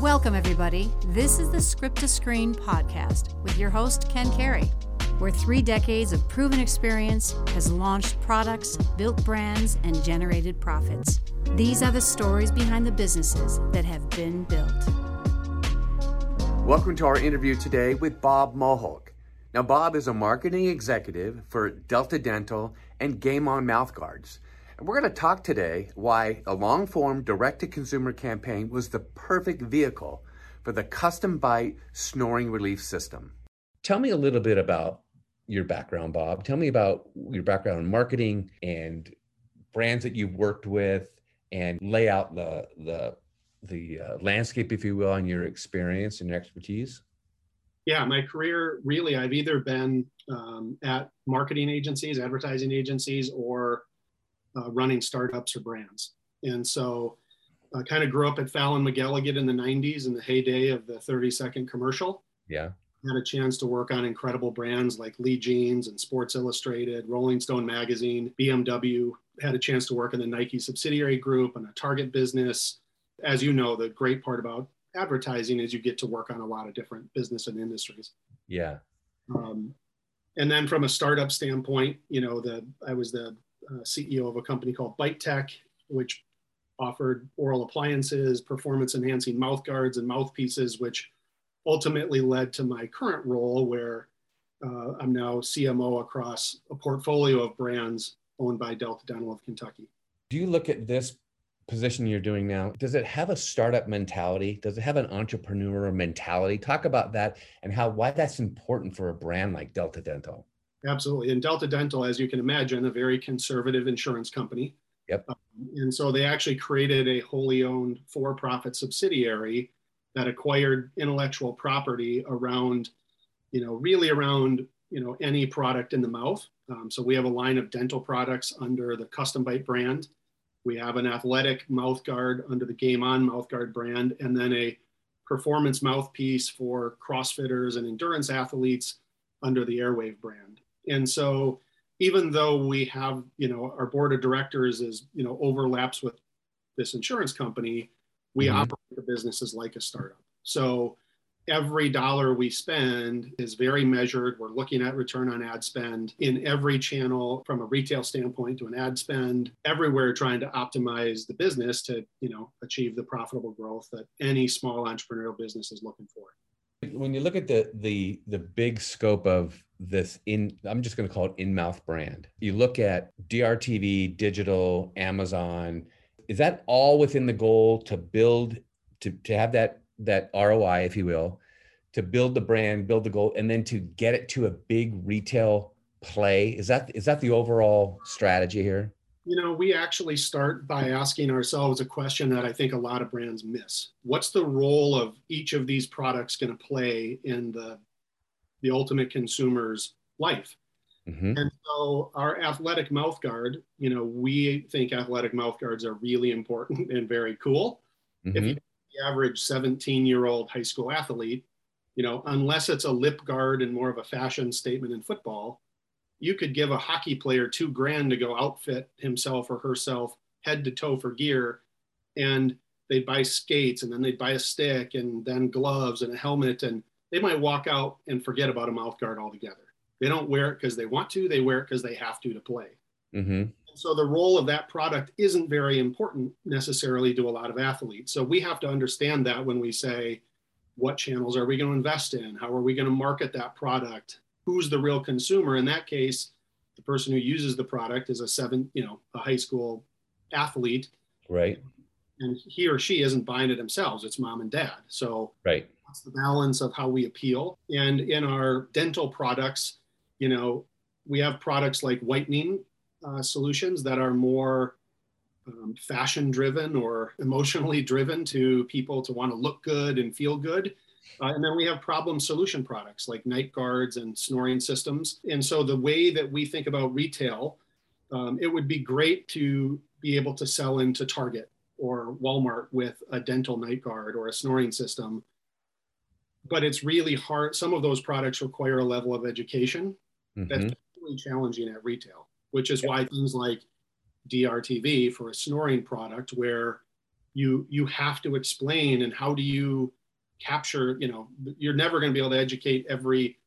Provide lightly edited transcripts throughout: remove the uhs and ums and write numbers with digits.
Welcome, everybody. This is the Script to Screen podcast with your host, Ken Carey, where 3 decades of proven experience has launched products, built brands, and generated profits. These are the stories behind the businesses that have been built. Welcome to our interview today with Bob Molhoek. Now, Bob is a marketing executive for Delta Dental and Game On Mouthguards. We're going to talk today why a long-form direct-to-consumer campaign was the perfect vehicle for the Custom Bite snoring relief system. Tell me a little bit about your background, Bob. Tell me about your background in marketing and brands that you've worked with, and lay out the landscape, if you will, on your experience and your expertise. Yeah, my career, really, I've either been at marketing agencies, advertising agencies, or running startups or brands. And so I kind of grew up at Fallon McGilligan in the 90s in the heyday of the 30-second commercial. Yeah. Had a chance to work on incredible brands like Lee Jeans and Sports Illustrated, Rolling Stone Magazine, BMW. Had a chance to work in the Nike subsidiary group and a Target business. As you know, the great part about advertising is you get to work on a lot of different business and industries. Yeah. And then from a startup standpoint, you know, I was the CEO of a company called Bite Tech, which offered oral appliances, performance-enhancing mouthguards, and mouthpieces, which ultimately led to my current role where I'm now CMO across a portfolio of brands owned by Delta Dental of Kentucky. Do you look at this position you're doing now, does it have a startup mentality? Does it have an entrepreneur mentality? Talk about that and why that's important for a brand like Delta Dental. Absolutely. And Delta Dental, as you can imagine, a very conservative insurance company. Yep. And so they actually created a wholly owned for-profit subsidiary that acquired intellectual property around, any product in the mouth. So we have a line of dental products under the Custom Bite brand. We have an athletic mouthguard under the Game On Mouthguard brand, and then a performance mouthpiece for CrossFitters and endurance athletes under the Airwave brand. And so even though we have, our board of directors is, overlaps with this insurance company, we operate the businesses like a startup. So every dollar we spend is very measured. We're looking at return on ad spend in every channel from a retail standpoint to an ad spend, everywhere trying to optimize the business to, achieve the profitable growth that any small entrepreneurial business is looking for. When you look at the big scope of this, I'm just going to call it in-mouth brand, you look at DRTV, digital, Amazon, is that all within the goal to build, to have that ROI, if you will, to build the brand, build the goal, and then to get it to a big retail play? Is that the overall strategy here? We actually start by asking ourselves a question that I think a lot of brands miss. What's the role of each of these products going to play in the ultimate consumer's life? Mm-hmm. And so our athletic mouthguard, we think athletic mouthguards are really important and very cool. Mm-hmm. If you take the average 17-year-old high school athlete, unless it's a lip guard and more of a fashion statement in football, you could give a hockey player $2,000 to go outfit himself or herself head to toe for gear, and they'd buy skates, and then they'd buy a stick, and then gloves and a helmet, and they might walk out and forget about a mouthguard altogether. They don't wear it because they want to, they wear it because they have to play. Mm-hmm. And so the role of that product isn't very important necessarily to a lot of athletes. So we have to understand that when we say, what channels are we going to invest in? How are we going to market that product? Who's the real consumer? In that case, the person who uses the product is a high school athlete. Right. And he or she isn't buying it themselves. It's mom and dad. So right. That's the balance of how we appeal. And in our dental products, we have products like whitening solutions that are more fashion driven or emotionally driven to people to want to look good and feel good. And then we have problem solution products like night guards and snoring systems. And so the way that we think about retail, it would be great to be able to sell into Target or Walmart with a dental night guard or a snoring system. But it's really hard. Some of those products require a level of education that's really challenging at retail, which is why things like DRTV for a snoring product where you have to explain, and how do you capture, you know, you're never going to be able to educate every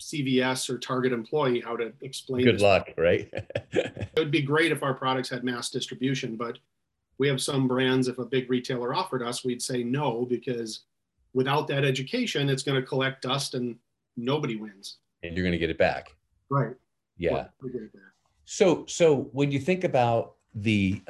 CVS or Target employee how to explain. Good luck, right? It would be great if our products had mass distribution, but we have some brands, if a big retailer offered us, we'd say no, because without that education, it's going to collect dust and nobody wins. And you're going to get it back. Right. Yeah. So when you think about the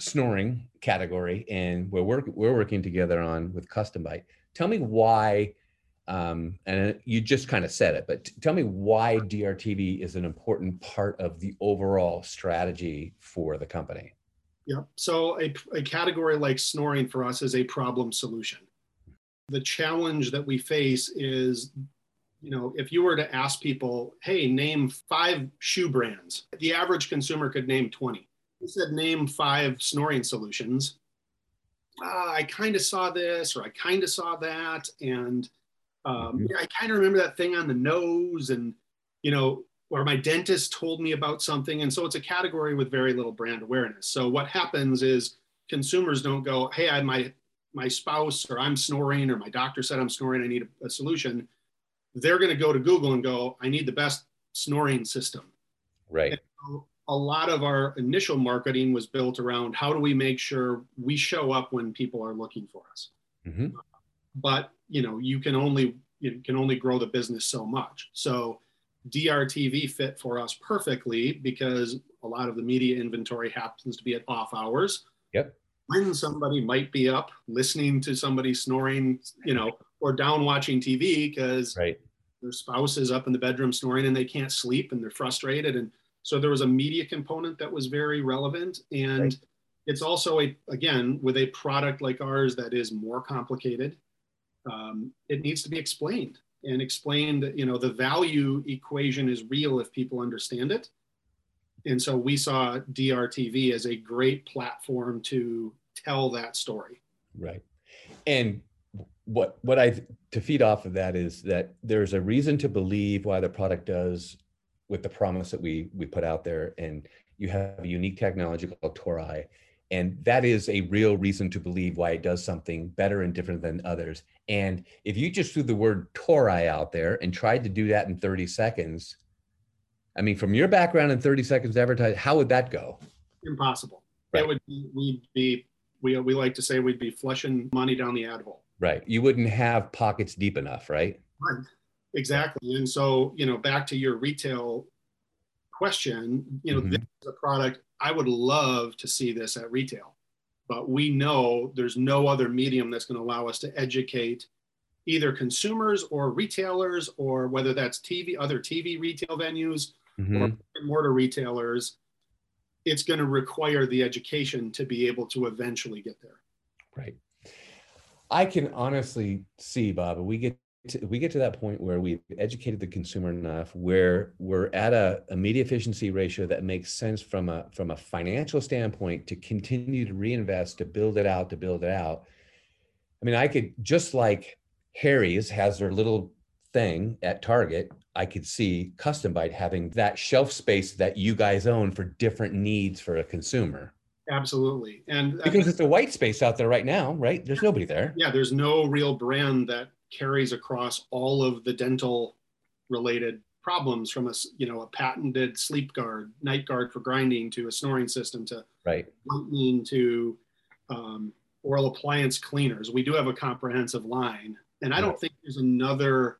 snoring category and where we're working together on with Custom Bite, tell me why, and you just kind of said it, but tell me why DRTV is an important part of the overall strategy for the company. Yeah. So a category like snoring for us is a problem solution. The challenge that we face is, you know, if you were to ask people, hey, name 5 shoe brands, the average consumer could name 20. You said, name 5 snoring solutions. I kind of saw this, or I kind of saw that. And yeah, I kind of remember that thing on the nose, and, you know, or my dentist told me about something. And so it's a category with very little brand awareness. So what happens is consumers don't go, hey, my spouse, or I'm snoring, or my doctor said I'm snoring, I need a solution. They're going to go to Google and go, I need the best snoring system. Right. So a lot of our initial marketing was built around, how do we make sure we show up when people are looking for us? Mm-hmm. But, you know, you can only grow the business so much. So DRTV fit for us perfectly, because a lot of the media inventory happens to be at off hours. Yep. When somebody might be up listening to somebody snoring, you know, or down watching TV because right. their spouse is up in the bedroom snoring and they can't sleep and they're frustrated. And so there was a media component that was very relevant. And right. it's also, again, with a product like ours that is more complicated, it needs to be explained. And explained, you know, the value equation is real if people understand it. And so we saw DRTV as a great platform to tell that story. Right. And what I, to feed off of that, is that there's a reason to believe why the product does with the promise that we put out there. And you have a unique technology called Torii. And that is a real reason to believe why it does something better and different than others. And if you just threw the word Torii out there and tried to do that in 30 seconds, I mean, from your background in 30 seconds advertising, how would that go? Impossible. Right. It would be, we like to say we'd be flushing money down the ad hole. Right. You wouldn't have pockets deep enough, right? Right. Exactly. And so, you know, back to your retail question, you know, mm-hmm. this is a product I would love to see this at retail, but we know there's no other medium that's going to allow us to educate either consumers or retailers, or whether that's TV, other TV retail venues mm-hmm. or brick-and-mortar retailers. It's going to require the education to be able to eventually get there. Right. I can honestly see, Bob, we get to that point where we've educated the consumer enough where we're at a media efficiency ratio that makes sense from a financial standpoint to continue to reinvest, to build it out. I mean, I could, just like Harry's has their little thing at Target, I could see Custom Bite having that shelf space that you guys own for different needs for a consumer. Absolutely. And because it's a white space out there right now, right? There's nobody there. Yeah, there's no real brand that carries across all of the dental related problems, from a, you know, a patented sleep guard, night guard for grinding, to a snoring system, to right. lightning, to oral appliance cleaners. We do have a comprehensive line, and I don't think there's another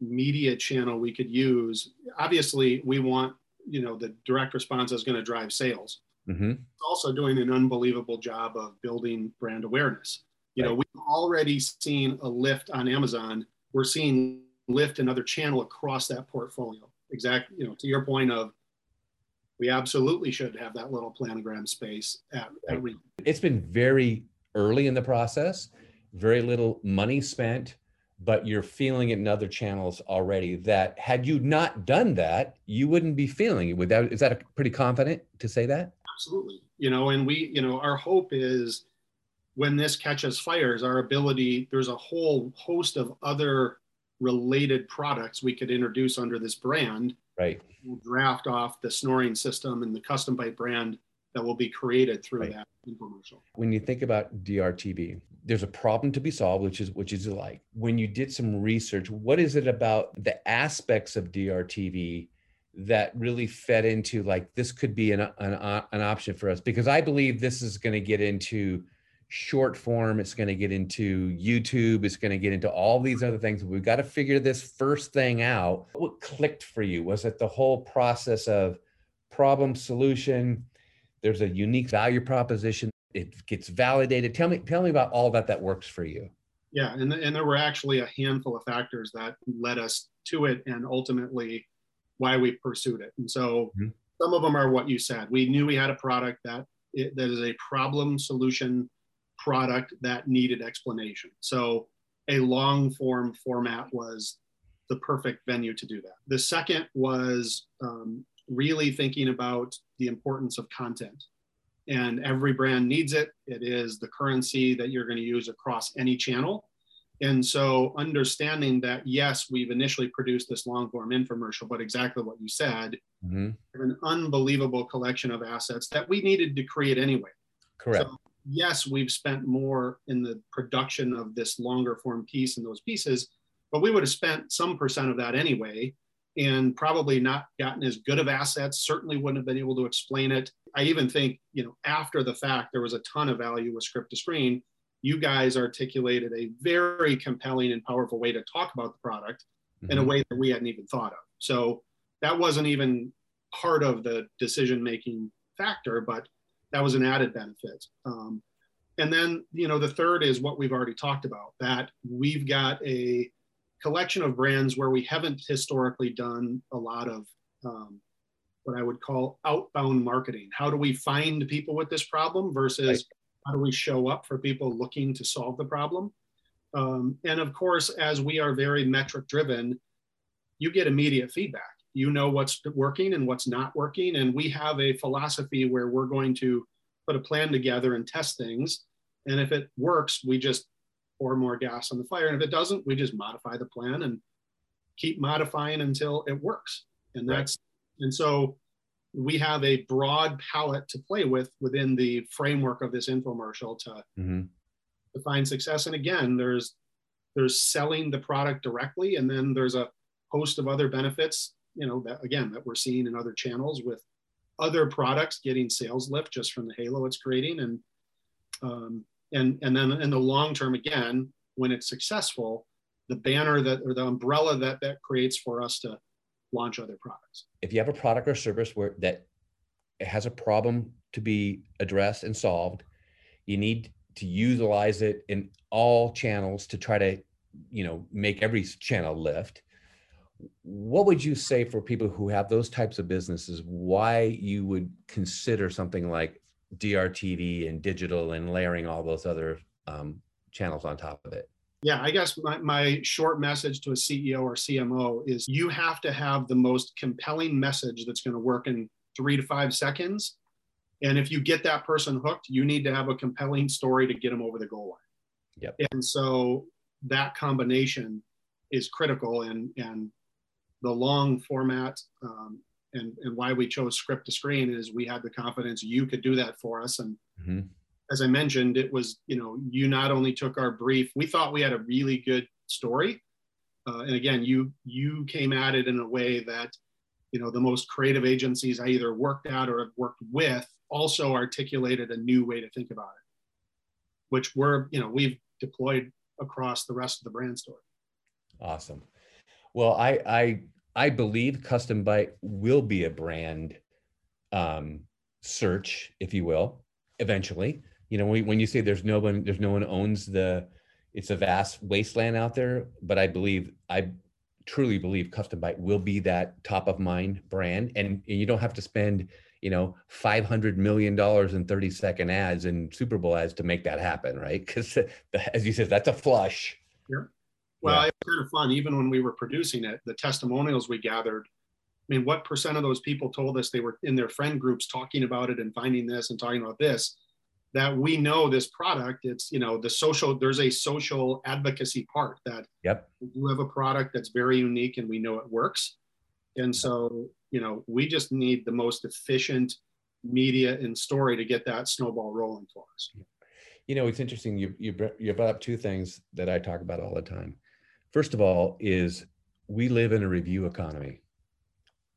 media channel we could use. Obviously we want, you know, the direct response is going to drive sales. Mm-hmm. It's also doing an unbelievable job of building brand awareness. You know, we've already seen a lift on Amazon. We're seeing lift in other channel across that portfolio. Exactly. You know, to your point of, we absolutely should have that little planogram space at retail. It's been very early in the process, very little money spent, but you're feeling it in other channels already that had you not done that, you wouldn't be feeling it. Is that pretty confident to say that? Absolutely. You know, and we, you know, our hope is, when this catches fire, is our ability, there's a whole host of other related products we could introduce under this brand. Right. We'll draft off the snoring system and the Custom Bite brand that will be created through that infomercial. When you think about DRTV, there's a problem to be solved, which is like, when you did some research, what is it about the aspects of DRTV that really fed into like, this could be an option for us? Because I believe this is going to get into short form, it's going to get into YouTube, it's going to get into all these other things. We've got to figure this first thing out. What clicked for you? Was it the whole process of problem solution? There's a unique value proposition. It gets validated. Tell me about all that works for you. Yeah, and there were actually a handful of factors that led us to it and ultimately why we pursued it. And so some of them are what you said. We knew we had a product that is a problem solution product that needed explanation. So a long form format was the perfect venue to do that. The second was really thinking about the importance of content. And every brand needs it. It is the currency that you're going to use across any channel. And so understanding that, yes, we've initially produced this long form infomercial, but exactly what you said, an unbelievable collection of assets that we needed to create anyway. Correct. So, yes, we've spent more in the production of this longer form piece and those pieces, but we would have spent some percent of that anyway, and probably not gotten as good of assets, certainly wouldn't have been able to explain it. I even think, after the fact, there was a ton of value with Script to Screen. You guys articulated a very compelling and powerful way to talk about the product in a way that we hadn't even thought of. So that wasn't even part of the decision-making factor, but that was an added benefit. And then, the third is what we've already talked about, that we've got a collection of brands where we haven't historically done a lot of what I would call outbound marketing. How do we find people with this problem versus how do we show up for people looking to solve the problem? And of course, as we are very metric driven, you get immediate feedback. You know what's working and what's not working. And we have a philosophy where we're going to put a plan together and test things. And if it works, we just pour more gas on the fire. And if it doesn't, we just modify the plan and keep modifying until it works. And so we have a broad palette to play with within the framework of this infomercial to define success. And again, there's selling the product directly. And then there's a host of other benefits, that we're seeing in other channels with other products getting sales lift just from the halo it's creating. And then in the long term, again, when it's successful, the banner the umbrella that creates for us to launch other products. If you have a product or service that it has a problem to be addressed and solved, you need to utilize it in all channels to try to, make every channel lift. What would you say for people who have those types of businesses, why you would consider something like DRTV and digital and layering all those other channels on top of it? Yeah, I guess my short message to a CEO or CMO is you have to have the most compelling message that's going to work in 3 to 5 seconds. And if you get that person hooked, you need to have a compelling story to get them over the goal line. Yep. And so that combination is critical, and the long format and why we chose Script to Screen is we had the confidence you could do that for us. And as I mentioned, it was, you not only took our brief, we thought we had a really good story. And again, you came at it in a way that, the most creative agencies I either worked at or have worked with also articulated a new way to think about it, which we've deployed across the rest of the brand story. Awesome. Well, I believe Custom Bite will be a brand search, if you will, eventually. When you say there's no one owns it's a vast wasteland out there, but I truly believe Custom Bite will be that top of mind brand, and you don't have to spend, $500 million in 30-second ads and Super Bowl ads to make that happen, right? Because as you said, that's a flush. Yeah. Well, it's kind of fun. Even when we were producing it, the testimonials we gathered, what percent of those people told us they were in their friend groups talking about it and finding this and talking about this, that we know this product, it's, there's a social advocacy part that we do have a product that's very unique and we know it works. And so, we just need the most efficient media and story to get that snowball rolling for us. You know, it's interesting. You brought up two things that I talk about all the time. First of all is we live in a review economy.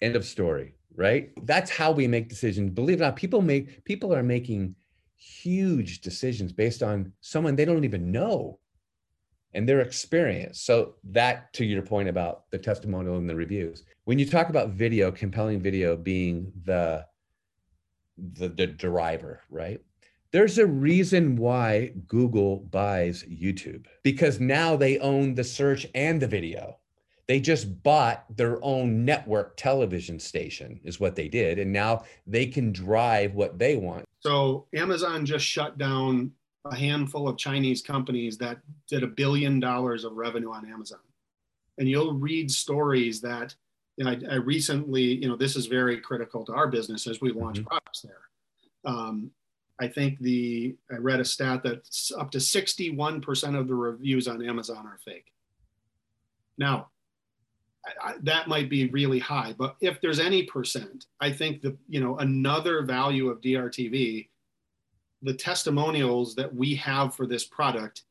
End of story, right? That's how we make decisions. Believe it or not, people are making huge decisions based on someone they don't even know and their experience. So that, to your point about the testimonial and the reviews, when you talk about video, compelling video being the driver, right? There's a reason why Google buys YouTube, because now they own the search and the video. They just bought their own network television station is what they did. And now they can drive what they want. So Amazon just shut down a handful of Chinese companies that did $1 billion of revenue on Amazon. And you'll read stories that, you know, I recently, you know, this is very critical to our business as we launch products there. I think I read a stat that up to 61% of the reviews on Amazon are fake. Now, that might be really high, but if there's any percent, I think another value of DRTV, the testimonials that we have for this product,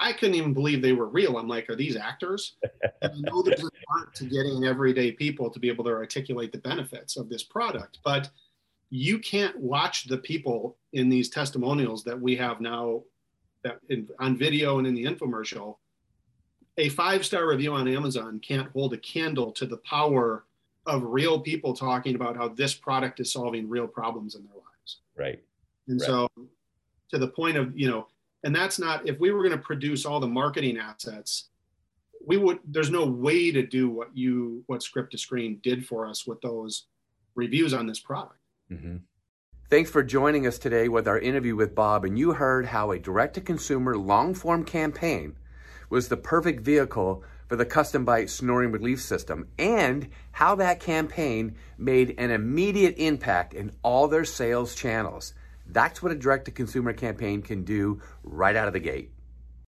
I couldn't even believe they were real. I'm like, are these actors? And I know there's an art to getting everyday people to be able to articulate the benefits of this product, but you can't watch the people in these testimonials that we have now that on video and in the infomercial. A 5-star review on Amazon can't hold a candle to the power of real people talking about how this product is solving real problems in their lives. Right. And right. So to the point of, and that's not, if we were going to produce all the marketing assets, there's no way to do what Script to Screen did for us with those reviews on this product. Mm-hmm. Thanks for joining us today with our interview with Bob. And you heard how a direct-to-consumer long-form campaign was the perfect vehicle for the Custom Bite snoring relief system, and how that campaign made an immediate impact in all their sales channels. That's what a direct-to-consumer campaign can do right out of the gate.